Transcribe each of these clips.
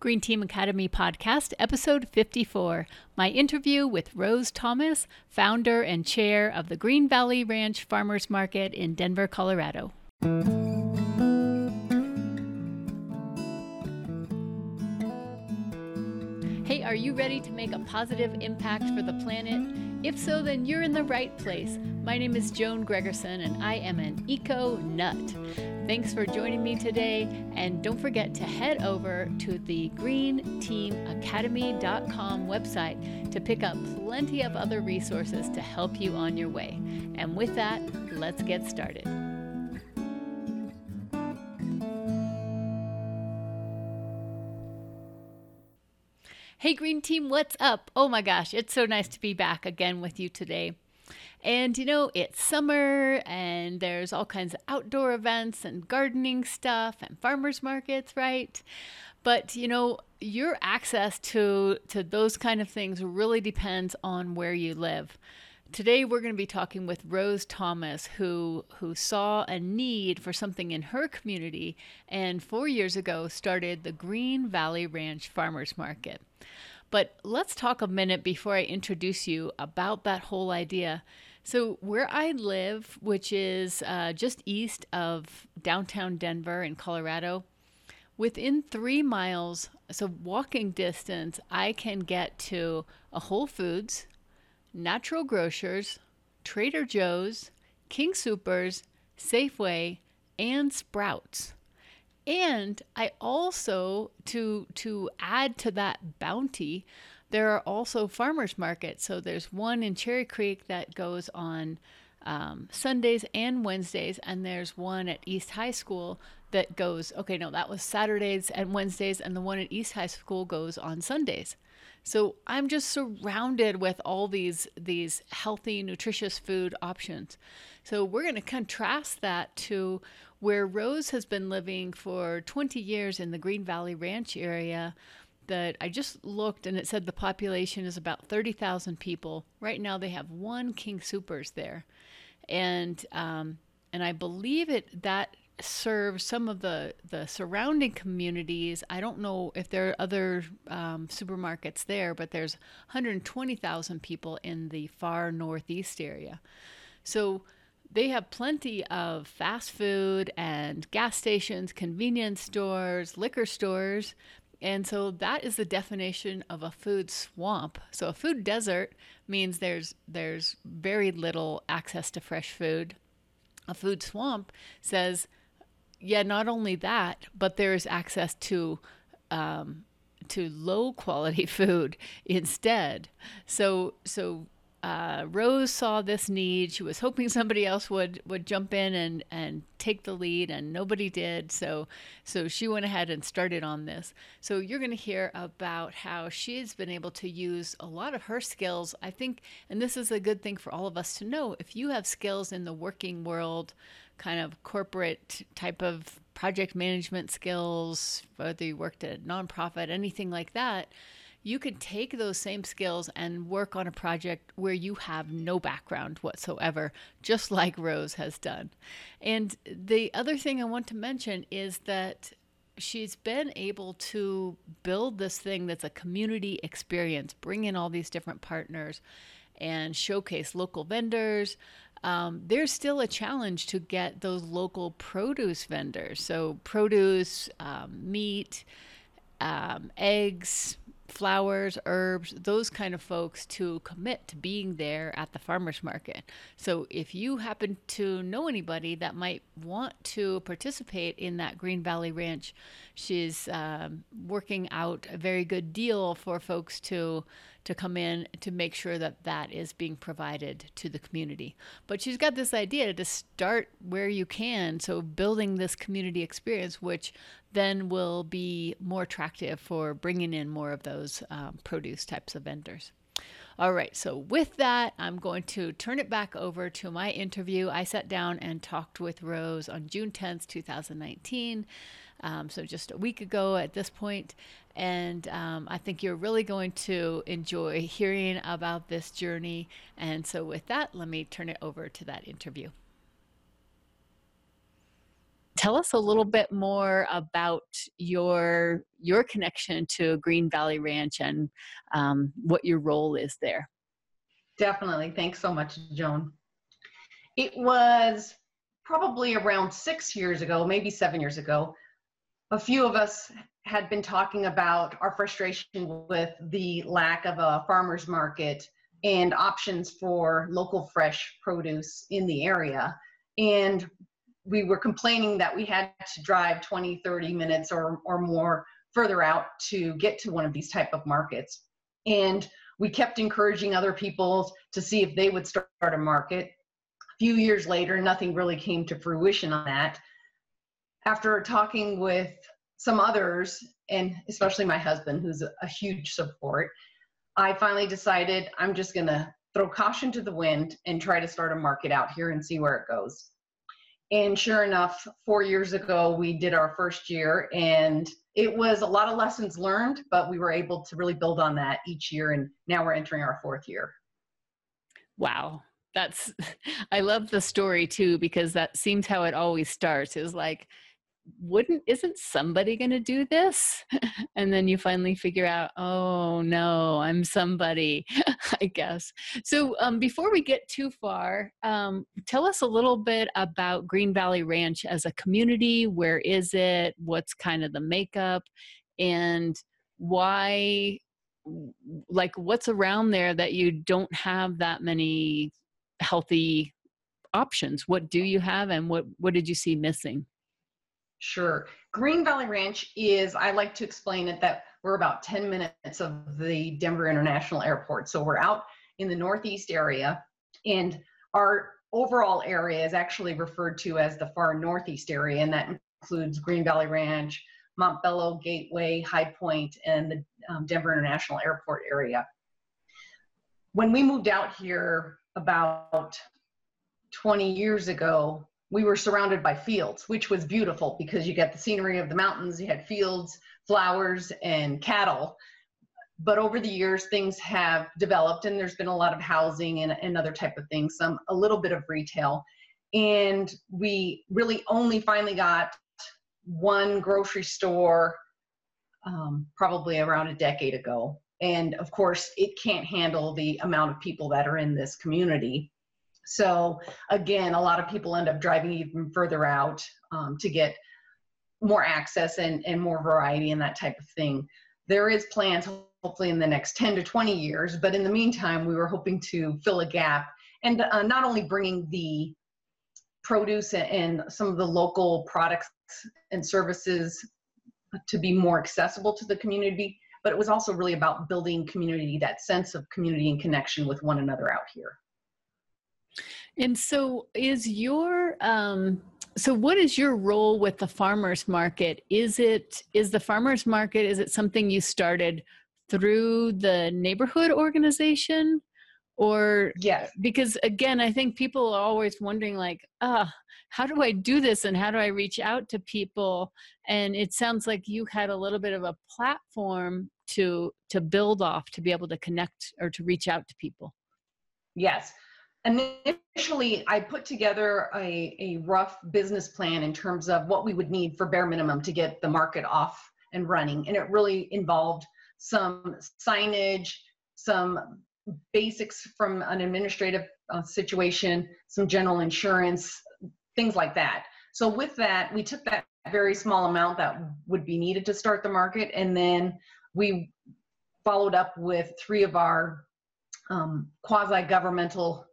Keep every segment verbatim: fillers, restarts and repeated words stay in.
Green Team Academy Podcast, Episode fifty-four, my interview with Rose Thomas, founder and chair of the Green Valley Ranch Farmers Market in Denver, Colorado. Hey, are you ready to make a positive impact for the planet? If so, then you're in the right place. My name is Joan Gregerson, and I am an eco-nut. Thanks for joining me today, and don't forget to head over to the Green Team Academy dot com website to pick up plenty of other resources to help you on your way. And with that, let's get started. Hey Green Team, what's up? Oh my gosh, it's so nice to be back again with you today. And you know, it's summer and there's all kinds of outdoor events and gardening stuff and farmers markets, right? But you know, your access to, to those kind of things really depends on where you live. Today we're going to be talking with Rose Thomas, who who saw a need for something in her community and four years ago started the Green Valley Ranch Farmers Market. But let's talk a minute before I introduce you about that whole idea. So where I live, which is uh, just east of downtown Denver in Colorado, within three miles, so walking distance, I can get to a Whole Foods, Natural Grocers, Trader Joe's, King Soopers, Safeway, and Sprouts. And I also, to to add to that bounty, there are also farmers markets. So there's one in Cherry Creek that goes on um, Sundays and Wednesdays, and there's one at East High School that goes, okay, no, that was Saturdays and Wednesdays, and the one at East High School goes on Sundays. So I'm just surrounded with all these these healthy, nutritious food options. So we're going to contrast that to where Rose has been living for twenty years in the Green Valley Ranch area. That I just looked and it said the population is about thirty thousand people. Right now they have one King Soopers there. And um, and I believe it that serve some of the the surrounding communities. I don't know if there are other um, supermarkets there, but there's one hundred twenty thousand people in the far northeast area. So they have plenty of fast food and gas stations, convenience stores, liquor stores. And so that is the definition of a food swamp. So a food desert means there's there's very little access to fresh food. A food swamp says, yeah, not only that, but there is access to um, to low quality food instead. So so uh, Rose saw this need. She was hoping somebody else would, would jump in and, and take the lead, and nobody did. So so she went ahead and started on this. So you're going to hear about how she's been able to use a lot of her skills, I think, and this is a good thing for all of us to know. If you have skills in the working world, kind of corporate type of project management skills, whether you worked at a nonprofit, anything like that, you could take those same skills and work on a project where you have no background whatsoever, just like Rose has done. And the other thing I want to mention is that she's been able to build this thing that's a community experience, bring in all these different partners and showcase local vendors. Um, there's still a challenge to get those local produce vendors. So produce, um, meat, um, eggs, flowers, herbs, those kind of folks to commit to being there at the farmers market. So if you happen to know anybody that might want to participate in that Green Valley Ranch, she's um, working out a very good deal for folks to to come in to make sure that that is being provided to the community. But she's got this idea to start where you can, so building this community experience, which then will be more attractive for bringing in more of those um, produce types of vendors. All right, so with that, I'm going to turn it back over to my interview. I sat down and talked with Rose on June tenth, twenty nineteen, um, so just a week ago at this point. And um, I think you're really going to enjoy hearing about this journey. And so with that, let me turn it over to that interview. tell us a little bit more about your your connection to Green Valley Ranch and um, what your role is there. Definitely. Thanks so much, Joan. It was probably around six years ago, maybe seven years ago, a few of us had been talking about our frustration with the lack of a farmers market and options for local fresh produce in the area. And we were complaining that we had to drive twenty, thirty minutes or, or more further out to get to one of these type of markets. And we kept encouraging other people to see if they would start a market. A few years later, nothing really came to fruition on that. After talking with some others, and especially my husband, who's a huge support, I finally decided I'm just gonna throw caution to the wind and try to start a market out here and see where it goes. And sure enough, four years ago, we did our first year, and it was a lot of lessons learned, but we were able to really build on that each year, and now we're entering our fourth year. Wow. That's, I love the story too, because that seems how it always starts, is like, wouldn't, isn't somebody going to do this? And then you finally figure out, oh no, I'm somebody, I guess. So um, before we get too far, um, tell us a little bit about Green Valley Ranch as a community. Where is it? What's kind of the makeup, and why, like what's around there that you don't have that many healthy options? What do you have, and what, what did you see missing? Sure. Green Valley Ranch is, I like to explain it that we're about ten minutes of the Denver International Airport. So we're out in the northeast area, and our overall area is actually referred to as the far northeast area, and that includes Green Valley Ranch, Montbello, Gateway, High Point, and the um, Denver International Airport area. When we moved out here about twenty years ago, we were surrounded by fields, which was beautiful because you got the scenery of the mountains, you had fields, flowers, and cattle. But over the years, things have developed, and there's been a lot of housing and, and other type of things, some a little bit of retail. And we really only finally got one grocery store um, probably around a decade ago. And of course, it can't handle the amount of people that are in this community. So again, a lot of people end up driving even further out um, to get more access and, and more variety and that type of thing. There is plans hopefully in the next ten to twenty years, but in the meantime, we were hoping to fill a gap and uh, not only bringing the produce and some of the local products and services to be more accessible to the community, but it was also really about building community, that sense of community and connection with one another out here. And so is your, um, so what is your role with the farmers market? Is it, is the farmers market, is it something you started through the neighborhood organization? Or, yes. Because again, I think people are always wondering like, ah, oh, how do I do this? And how do I reach out to people? And it sounds like you had a little bit of a platform to, to build off, to be able to connect or to reach out to people. Yes. Initially, I put together a, a rough business plan in terms of what we would need for bare minimum to get the market off and running. And it really involved some signage, some basics from an administrative uh, situation, some general insurance, things like that. So with that, we took that very small amount that would be needed to start the market. And then we followed up with three of our um, quasi-governmental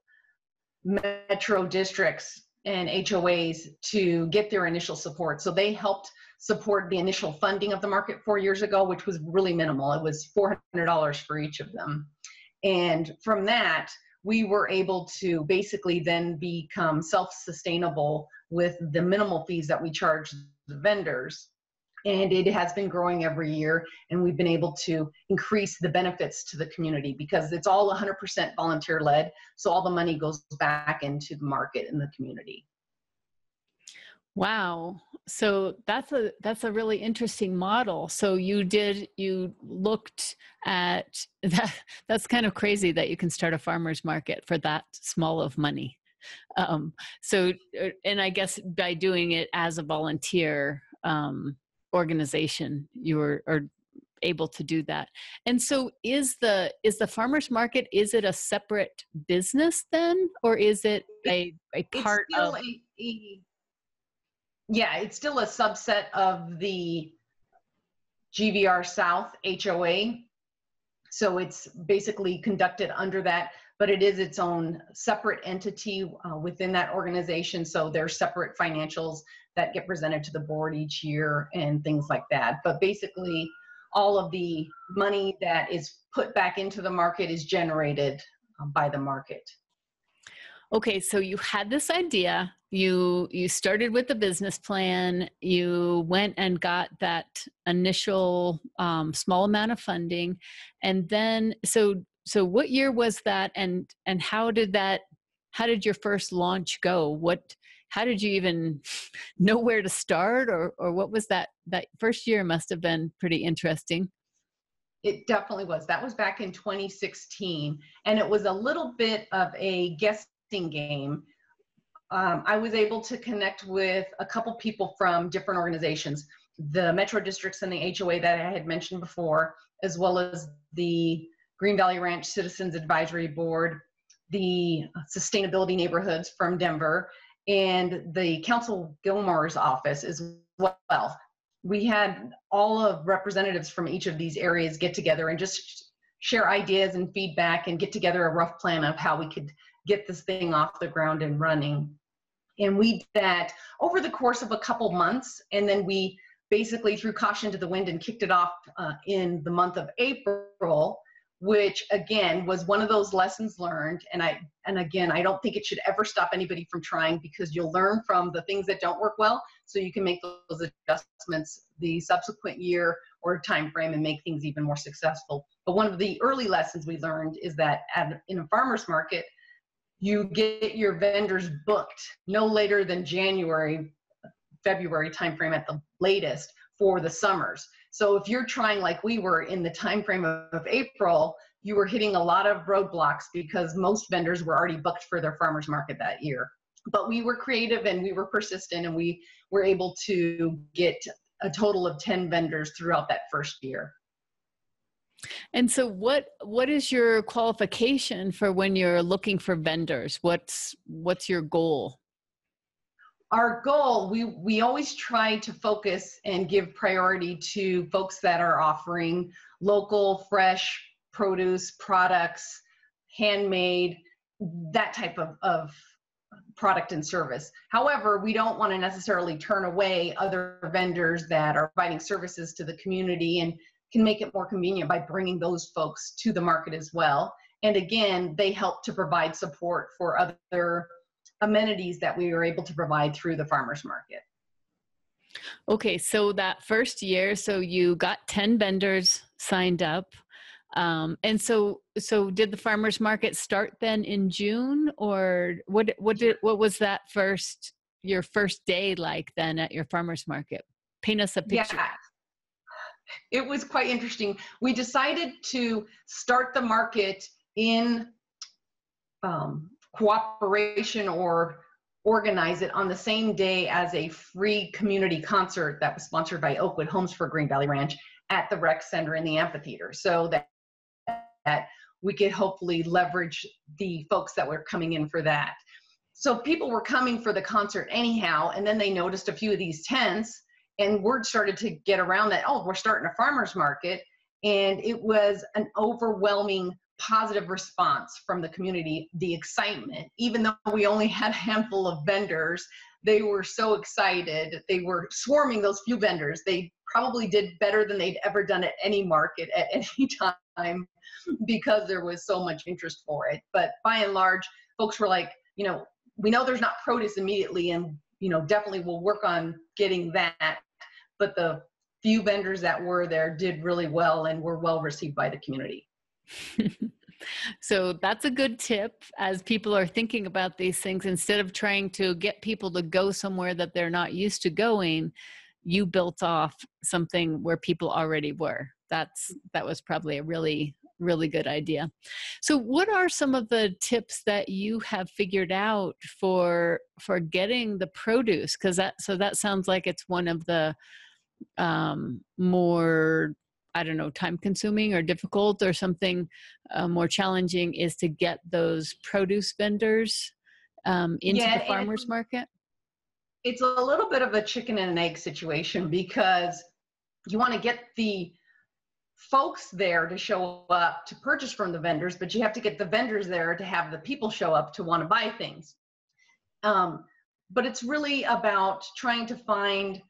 metro districts and H O As to get their initial support. So they helped support the initial funding of the market four years ago, which was really minimal. It was four hundred dollars for each of them. And from that, we were able to basically then become self-sustainable with the minimal fees that we charge the vendors. And it has been growing every year, and we've been able to increase the benefits to the community because it's all one hundred percent volunteer led. So all the money goes back into the market and the community. Wow. So that's a, that's a really interesting model. So you did, you looked at that. That's kind of crazy that you can start a farmer's market for that small of money. Um, so, and I guess by doing it as a volunteer um, organization, you are, are able to do that. And so is the, is the farmers market, is it a separate business then, or is it a, a part it's still of? A, a, yeah, it's still a subset of the G V R South H O A. So it's basically conducted under that, but it is its own separate entity uh, within that organization. So there's separate financials that get presented to the board each year and things like that. But basically all of the money that is put back into the market is generated um, by the market. Okay, so you had this idea, you you started with the business plan, you went and got that initial um, small amount of funding, and then, so so what year was that, and and how did that, how did your first launch go? What, how did you even know where to start, or or what was that, that first year must have been pretty interesting. It definitely was. That was back in twenty sixteen, and it was a little bit of a guess game. Um, I was able to connect with a couple people from different organizations, the Metro Districts and the H O A that I had mentioned before, as well as the Green Valley Ranch Citizens Advisory Board, the Sustainability Neighborhoods from Denver, and the Council Gilmar's office as well. We had all of representatives from each of these areas get together and just share ideas and feedback and get together a rough plan of how we could get this thing off the ground and running. And we did that over the course of a couple months, and then we basically threw caution to the wind and kicked it off uh, in the month of April, which again was one of those lessons learned. And I, and again, I don't think it should ever stop anybody from trying, because you'll learn from the things that don't work well, so you can make those adjustments the subsequent year or time frame and make things even more successful. But one of the early lessons we learned is that at, in a farmer's market, you get your vendors booked no later than January, February timeframe at the latest for the summers. So if you're trying, like we were in the timeframe of, of April, you were hitting a lot of roadblocks because most vendors were already booked for their farmers market that year. But we were creative and we were persistent, and we were able to get a total of ten vendors throughout that first year. And so what what is your qualification for when you're looking for vendors? What's what's your goal? Our goal, we, we always try to focus and give priority to folks that are offering local, fresh produce, products, handmade, that type of, of product and service. However, we don't want to necessarily turn away other vendors that are providing services to the community and can make it more convenient by bringing those folks to the market as well. And again, they help to provide support for other amenities that we were able to provide through the farmers market. Okay, so that first year, so you got ten vendors signed up. Um, and so so did the farmers market start then in June, or what what did what was that first, your first day like then at your farmers market? Paint us a picture. Yeah. It was quite interesting. We decided to start the market in um, cooperation, or organize it on the same day as a free community concert that was sponsored by Oakwood Homes for Green Valley Ranch at the rec center in the amphitheater, so that, that we could hopefully leverage the folks that were coming in for that. So people were coming for the concert anyhow, and then they noticed a few of these tents, and word started to get around that, oh, we're starting a farmer's market. And it was an overwhelming positive response from the community, the excitement. Even though we only had a handful of vendors, they were so excited. They were swarming those few vendors. They probably did better than they'd ever done at any market at any time, because there was so much interest for it. But by and large, folks were like, you know, we know there's not produce immediately, and, you know, definitely we'll work on getting that. But the few vendors that were there did really well and were well received by the community. So that's a good tip as people are thinking about these things. Instead of trying to get people to go somewhere that they're not used to going, you built off something where people already were. That's that was probably a really really good idea. So what are some of the tips that you have figured out for for getting the produce? Because that so that sounds like it's one of the um, more, I don't know, time consuming or difficult or something uh, more challenging is to get those produce vendors um, into yeah, the farmers market. It's a little bit of a chicken and an egg situation because you want to get the folks there to show up to purchase from the vendors, but you have to get the vendors there to have the people show up to want to buy things. Um, but it's really about trying to find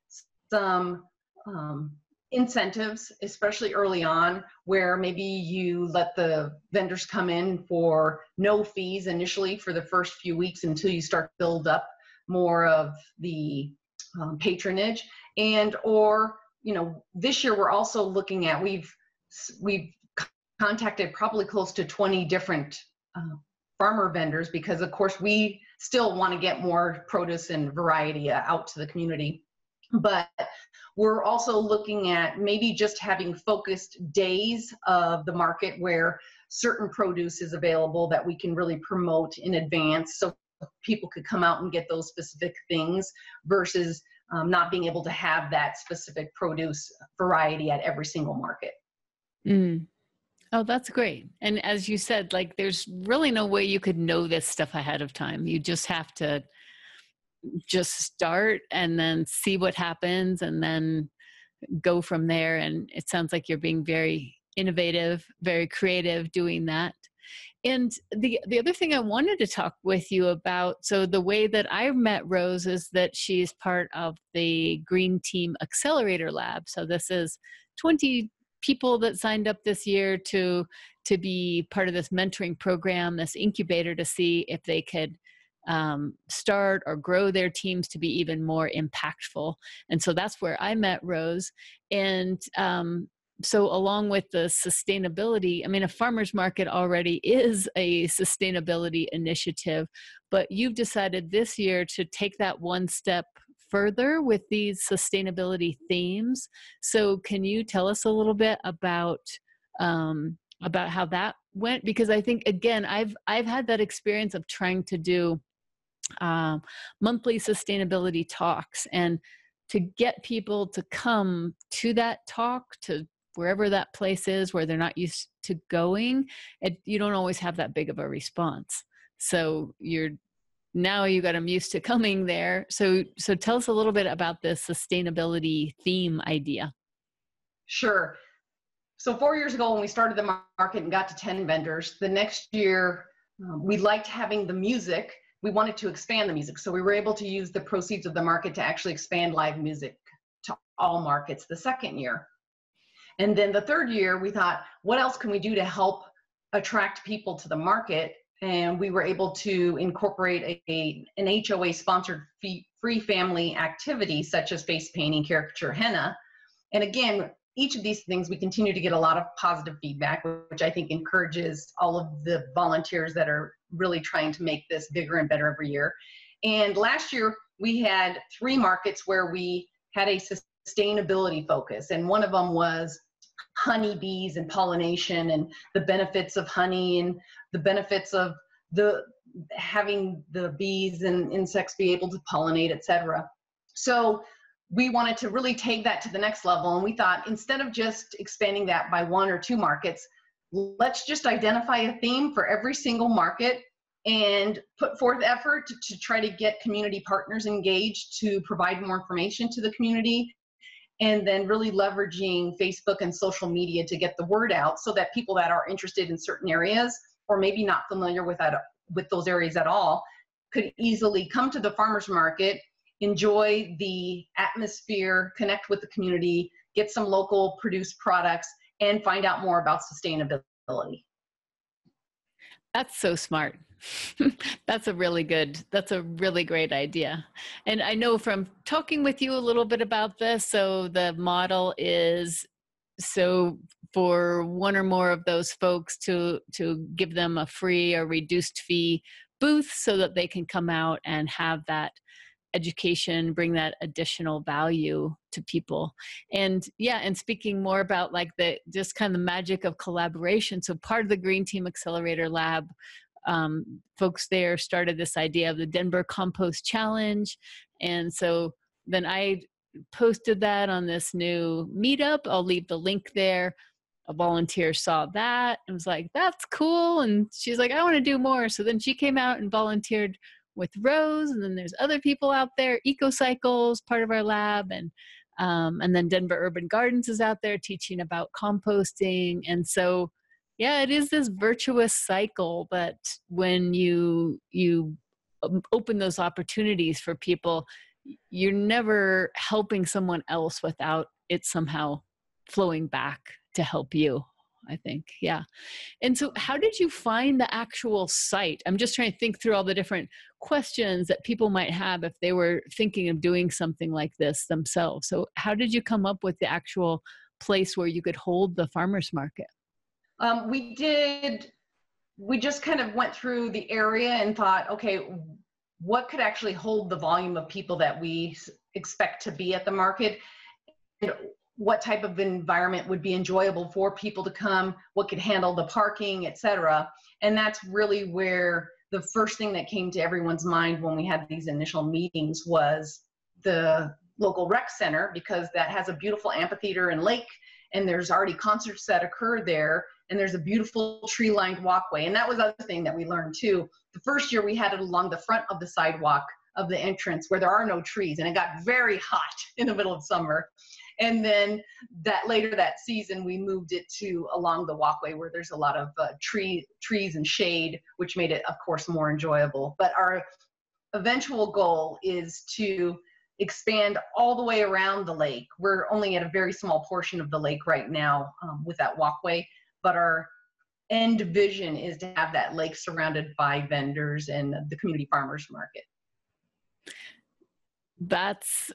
some um, incentives, especially early on, where maybe you let the vendors come in for no fees initially for the first few weeks until you start to build up more of the um, patronage. And or, you know, this year we're also looking at, we've we've contacted probably close to twenty different uh, farmer vendors because, of course, we still want to get more produce and variety out to the community. But we're also looking at maybe just having focused days of the market where certain produce is available that we can really promote in advance so people could come out and get those specific things versus um, not being able to have that specific produce variety at every single market. Mm. Oh, that's great. And as you said, like, there's really no way you could know this stuff ahead of time. You just have to just start and then see what happens and then go from there. And it sounds like you're being very innovative, very creative doing that. And the the other thing I wanted to talk with you about, so the way that I met Rose is that she's part of the Green Team Accelerator Lab. So this is twenty people that signed up this year to to be part of this mentoring program, this incubator, to see if they could um, start or grow their teams to be even more impactful. And so that's where I met Rose. And um so along with the sustainability, I mean, a farmer's market already is a sustainability initiative, but you've decided this year to take that one step further with these sustainability themes. So can you tell us a little bit about um, about how that went? Because I think, again, I've I've had that experience of trying to do uh, monthly sustainability talks and to get people to come to that talk, to wherever that place is where they're not used to going, it, you don't always have that big of a response. So you're now you got them used to coming there. So so tell us a little bit about this sustainability theme idea. Sure. So four years ago when we started the market and got to ten vendors, the next year um, we liked having the music. We wanted to expand the music. So we were able to use the proceeds of the market to actually expand live music to all markets the second year. And then the third year, we thought, what else can we do to help attract people to the market? And we were able to incorporate a, a, an H O A-sponsored fee, free family activity, such as face painting, caricature, henna. And again, each of these things, we continue to get a lot of positive feedback, which I think encourages all of the volunteers that are really trying to make this bigger and better every year. And last year, we had three markets where we had a sustainability focus, and one of them was honeybees and pollination and the benefits of honey and the benefits of the having the bees and insects be able to pollinate, et cetera. So we wanted to really take that to the next level, and we thought instead of just expanding that by one or two markets, let's just identify a theme for every single market and put forth effort to, to try to get community partners engaged to provide more information to the community, and then really leveraging Facebook and social media to get the word out so that people that are interested in certain areas or maybe not familiar with that, with those areas at all, could easily come to the farmers market, enjoy the atmosphere, connect with the community, get some local produced products, and find out more about sustainability. That's so smart. That's a really good, that's a really great idea. And I know from talking with you a little bit about this, so the model is, so for one or more of those folks to, to give them a free or reduced fee booth so that they can come out and have that education, bring that additional value to people. And yeah, and speaking more about like the just kind of the magic of collaboration. So part of the Green Team Accelerator Lab, um, folks there started this idea of the Denver Compost Challenge. And so then I posted that on this new meetup. I'll leave the link there. A volunteer saw that and was like, that's cool. And she's like, I want to do more. So then she came out and volunteered with Rose. And then there's other people out there. EcoCycle's part of our lab. And um, and then Denver Urban Gardens is out there teaching about composting. And so, yeah, it is this virtuous cycle. But when you you open those opportunities for people, you're never helping someone else without it somehow flowing back to help you, I think. Yeah. And so how did you find the actual site? I'm just trying to think through all the different questions that people might have if they were thinking of doing something like this themselves. So how did you come up with the actual place where you could hold the farmers market? Um, we did, we just kind of went through the area and thought, okay, what could actually hold the volume of people that we expect to be at the market? And what type of environment would be enjoyable for people to come, what could handle the parking, et cetera. And that's really where the first thing that came to everyone's mind when we had these initial meetings was the local rec center, because that has a beautiful amphitheater and lake, and there's already concerts that occur there, and there's a beautiful tree-lined walkway. And that was another thing that we learned too. The first year we had it along the front of the sidewalk of the entrance where there are no trees, and it got very hot in the middle of summer. And then that later that season, we moved it to along the walkway where there's a lot of uh, tree, trees and shade, which made it, of course, more enjoyable. But our eventual goal is to expand all the way around the lake. We're only at a very small portion of the lake right now um, with that walkway, but our end vision is to have that lake surrounded by vendors and the community farmers market. That's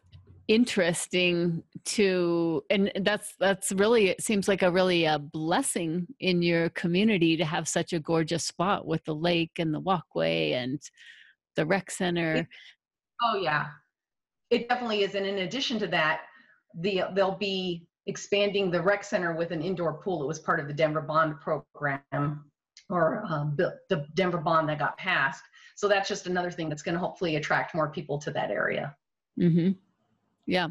interesting to, and that's, that's really, it seems like a really a blessing in your community to have such a gorgeous spot with the lake and the walkway and the rec center. Oh yeah, it definitely is. And in addition to that, the, they'll be expanding the rec center with an indoor pool. It was part of the Denver Bond program or um, the, the Denver Bond that got passed. So that's just another thing that's going to hopefully attract more people to that area. Mm-hmm. Yeah.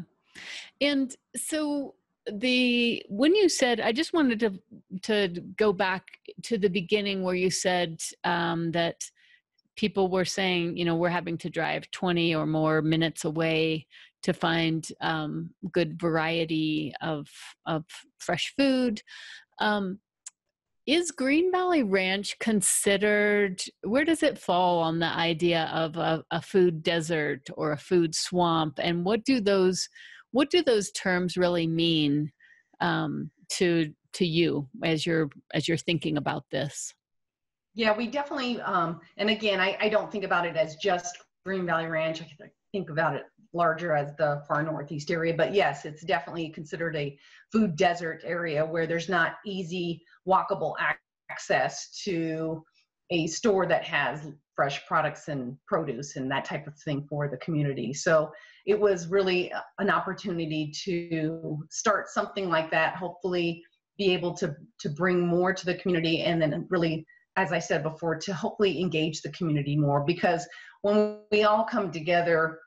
And so the, when you said, I just wanted to to go back to the beginning where you said um, that people were saying, you know, we're having to drive twenty or more minutes away to find um, good variety of, of fresh food. Um, is Green Valley Ranch considered, where does it fall on the idea of a, a food desert or a food swamp? And what do those, what do those terms really mean um, to to you as you're as you're thinking about this? Yeah, we definitely, um, and again, I, I don't think about it as just Green Valley Ranch. I think about it larger as the far northeast area, but yes, it's definitely considered a food desert area where there's not easy walkable access to a store that has fresh products and produce and that type of thing for the community. So it was really an opportunity to start something like that, hopefully be able to, to bring more to the community, and then really, as I said before, to hopefully engage the community more, because when we all come together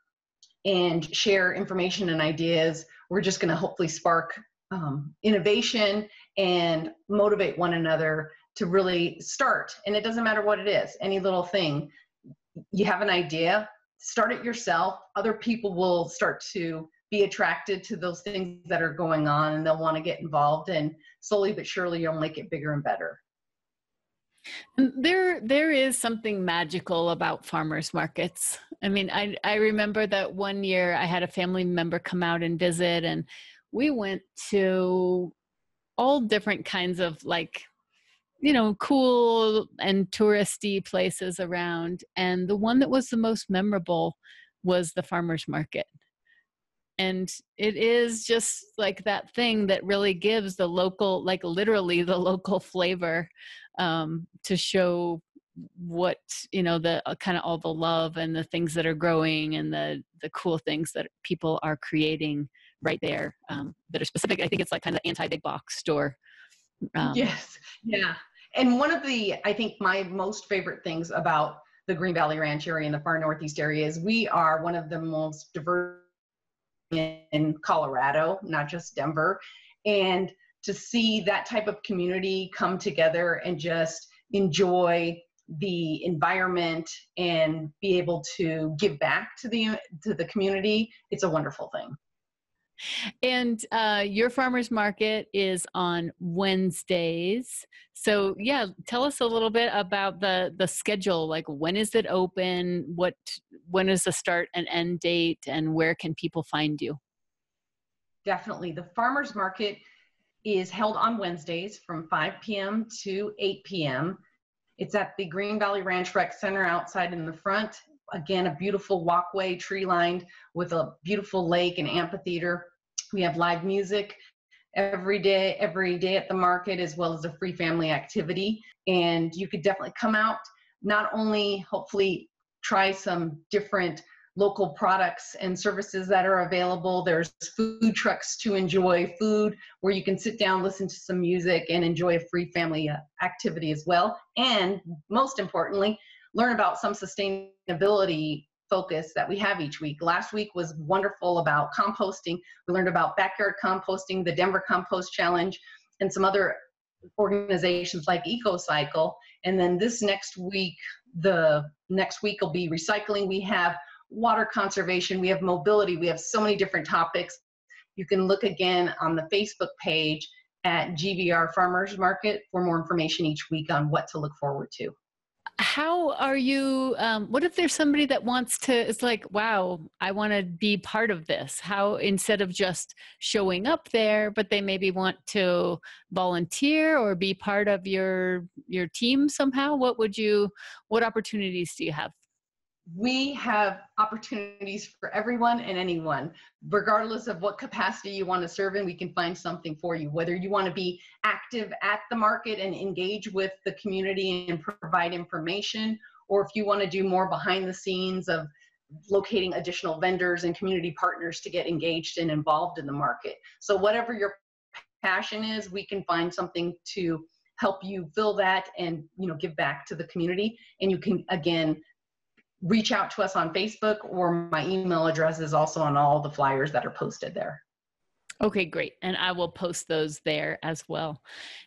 and share information and ideas, we're just going to hopefully spark um, innovation and motivate one another to really start. And it doesn't matter what it is, any little thing. You have an idea, start it yourself. Other people will start to be attracted to those things that are going on, and they'll want to get involved, and slowly but surely you'll make it bigger and better. And there, there is something magical about farmers markets. I mean, I, I remember that one year I had a family member come out and visit, and we went to all different kinds of, like, you know, cool and touristy places around. And the one that was the most memorable was the farmers market. And it is just like that thing that really gives the local, like literally the local flavor um, to show what, you know, the uh, kind of all the love and the things that are growing and the the cool things that people are creating right there um, that are specific. I think it's like kind of anti-big box store. Um, yes. Yeah. And one of the, I think my most favorite things about the Green Valley Ranch area and the far northeast area is we are one of the most diverse in Colorado, not just Denver. And to see that type of community come together and just enjoy the environment and be able to give back to the to the community, it's a wonderful thing. And uh, your farmers market is on Wednesdays. So yeah, tell us a little bit about the, the schedule. Like, when is it open? What, when is the start and end date, and where can people find you? Definitely. The farmers market is held on Wednesdays from five p.m. to eight p.m. It's at the Green Valley Ranch Rec Center outside in the front. Again, a beautiful walkway, tree-lined, with a beautiful lake and amphitheater. We have live music every day, every day at the market, as well as a free family activity. And you could definitely come out, not only hopefully try some different local products and services that are available. There's food trucks to enjoy food, where you can sit down, listen to some music, and enjoy a free family activity as well. And most importantly, learn about some sustainability focus that we have each week. Last week was wonderful about composting. We learned about backyard composting, the Denver Compost Challenge, and some other organizations like EcoCycle. And then this next week, the next week will be recycling. We have water conservation, we have mobility, we have so many different topics. You can look again on the Facebook page at G V R Farmers Market for more information each week on what to look forward to. How are you, um, what if there's somebody that wants to, it's like, wow, I want to be part of this. How, instead of just showing up there, but they maybe want to volunteer or be part of your your team somehow, what would you, what opportunities do you have? We have opportunities for everyone and anyone, regardless of what capacity you want to serve in. We can find something for you, whether you want to be active at the market and engage with the community and provide information, or if you want to do more behind the scenes of locating additional vendors and community partners to get engaged and involved in the market. So whatever your passion is, we can find something to help you fill that and, you know, give back to the community. And you can, again, reach out to us on Facebook, or my email address is also on all the flyers that are posted there. Okay, great. And I will post those there as well.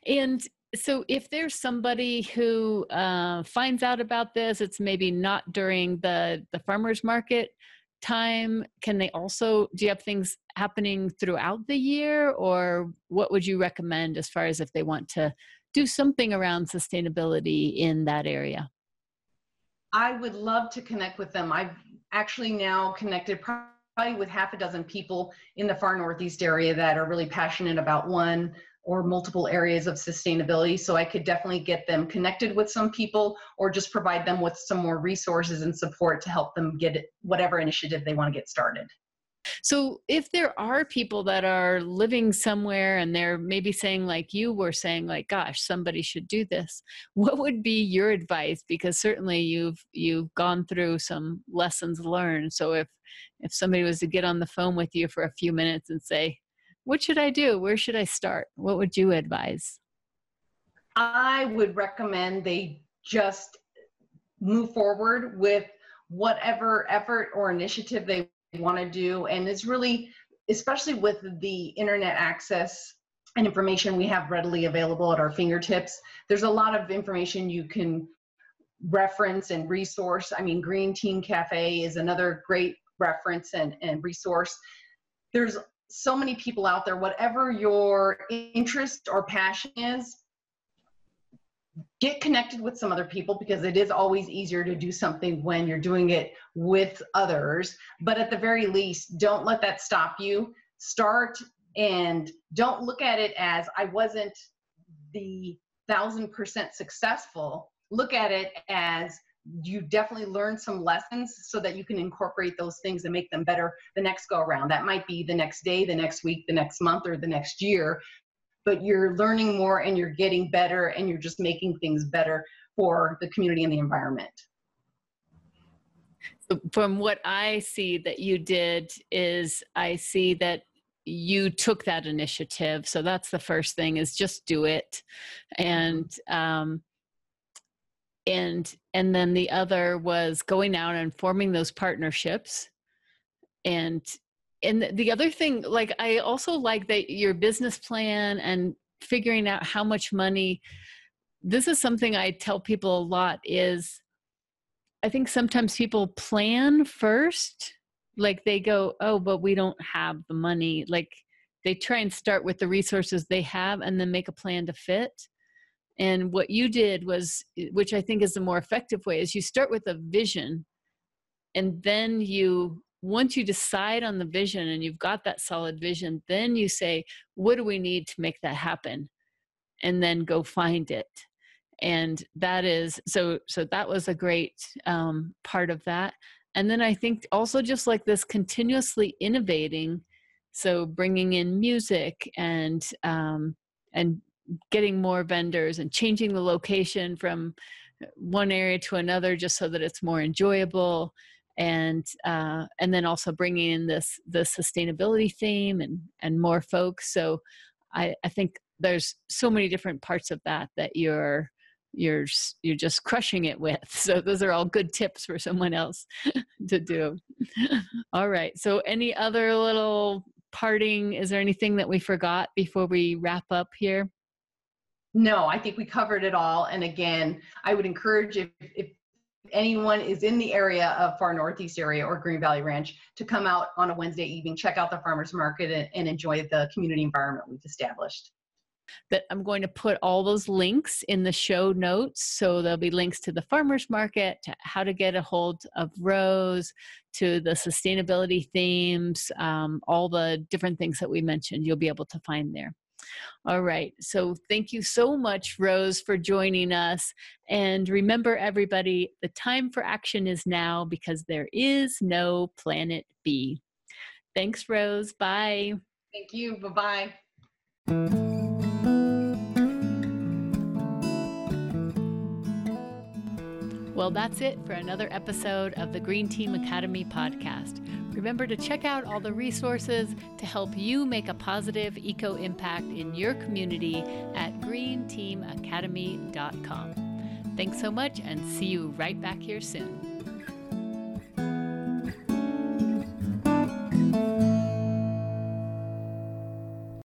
And so if there's somebody who uh, finds out about this, it's maybe not during the, the farmers market time, can they also, do you have things happening throughout the year, or what would you recommend as far as if they want to do something around sustainability in that area? I would love to connect with them. I've actually now connected probably with half a dozen people in the far northeast area that are really passionate about one or multiple areas of sustainability. So I could definitely get them connected with some people, or just provide them with some more resources and support to help them get whatever initiative they want to get started. So if there are people that are living somewhere and they're maybe saying, like you were saying, like, gosh, somebody should do this, what would be your advice? Because certainly you've you've gone through some lessons learned. So if if somebody was to get on the phone with you for a few minutes and say, what should I do? Where should I start? What would you advise? I would recommend they just move forward with whatever effort or initiative they want to do. And it's really, especially with the internet access and information we have readily available at our fingertips, there's a lot of information you can reference and resource. I mean, Green Team Cafe is another great reference and, and resource. There's so many people out there. Whatever your interest or passion is, get connected with some other people, because it is always easier to do something when you're doing it with others. But at the very least, don't let that stop you. Start, and don't look at it as, I wasn't the thousand percent successful. Look at it as, you definitely learned some lessons so that you can incorporate those things and make them better the next go around. That might be the next day, the next week, the next month, or the next year. But you're learning more and you're getting better, and you're just making things better for the community and the environment. From what I see that you did is I see that you took that initiative. So that's the first thing, is just do it. And, um, and, and then the other was going out and forming those partnerships. And, and the other thing, like, I also like that your business plan and figuring out how much money, this is something I tell people a lot is, I think sometimes people plan first, like they go, oh, but we don't have the money. Like they try and start with the resources they have and then make a plan to fit. And what you did was, which I think is the more effective way, is you start with a vision. And then you, once you decide on the vision and you've got that solid vision, then you say, what do we need to make that happen? And then go find it. And that is, so so that was a great um, part of that. And then I think also just like this continuously innovating, so bringing in music and um, and getting more vendors and changing the location from one area to another just so that it's more enjoyable, and uh, and then also bringing in this the sustainability theme and and more folks. So I, I think there's so many different parts of that that you're. you're you're just crushing it with. So those are all good tips for someone else to do. All right. So any other little parting, is there anything that we forgot before we wrap up here? No, I think we covered it all. And again, I would encourage if, if anyone is in the area of Far Northeast area or Green Valley Ranch to come out on a Wednesday evening, check out the farmers market and, and enjoy the community environment we've established. That I'm going to put all those links in the show notes. So there'll be links to the farmers market, to how to get a hold of Rose, to the sustainability themes, um, all the different things that we mentioned, you'll be able to find there. All right. So thank you so much, Rose, for joining us. And remember, everybody, the time for action is now, because there is no Planet B. Thanks, Rose. Bye. Thank you. Bye-bye. Well, that's it for another episode of the Green Team Academy podcast. Remember to check out all the resources to help you make a positive eco impact in your community at green team academy dot com. Thanks so much, and see you right back here soon.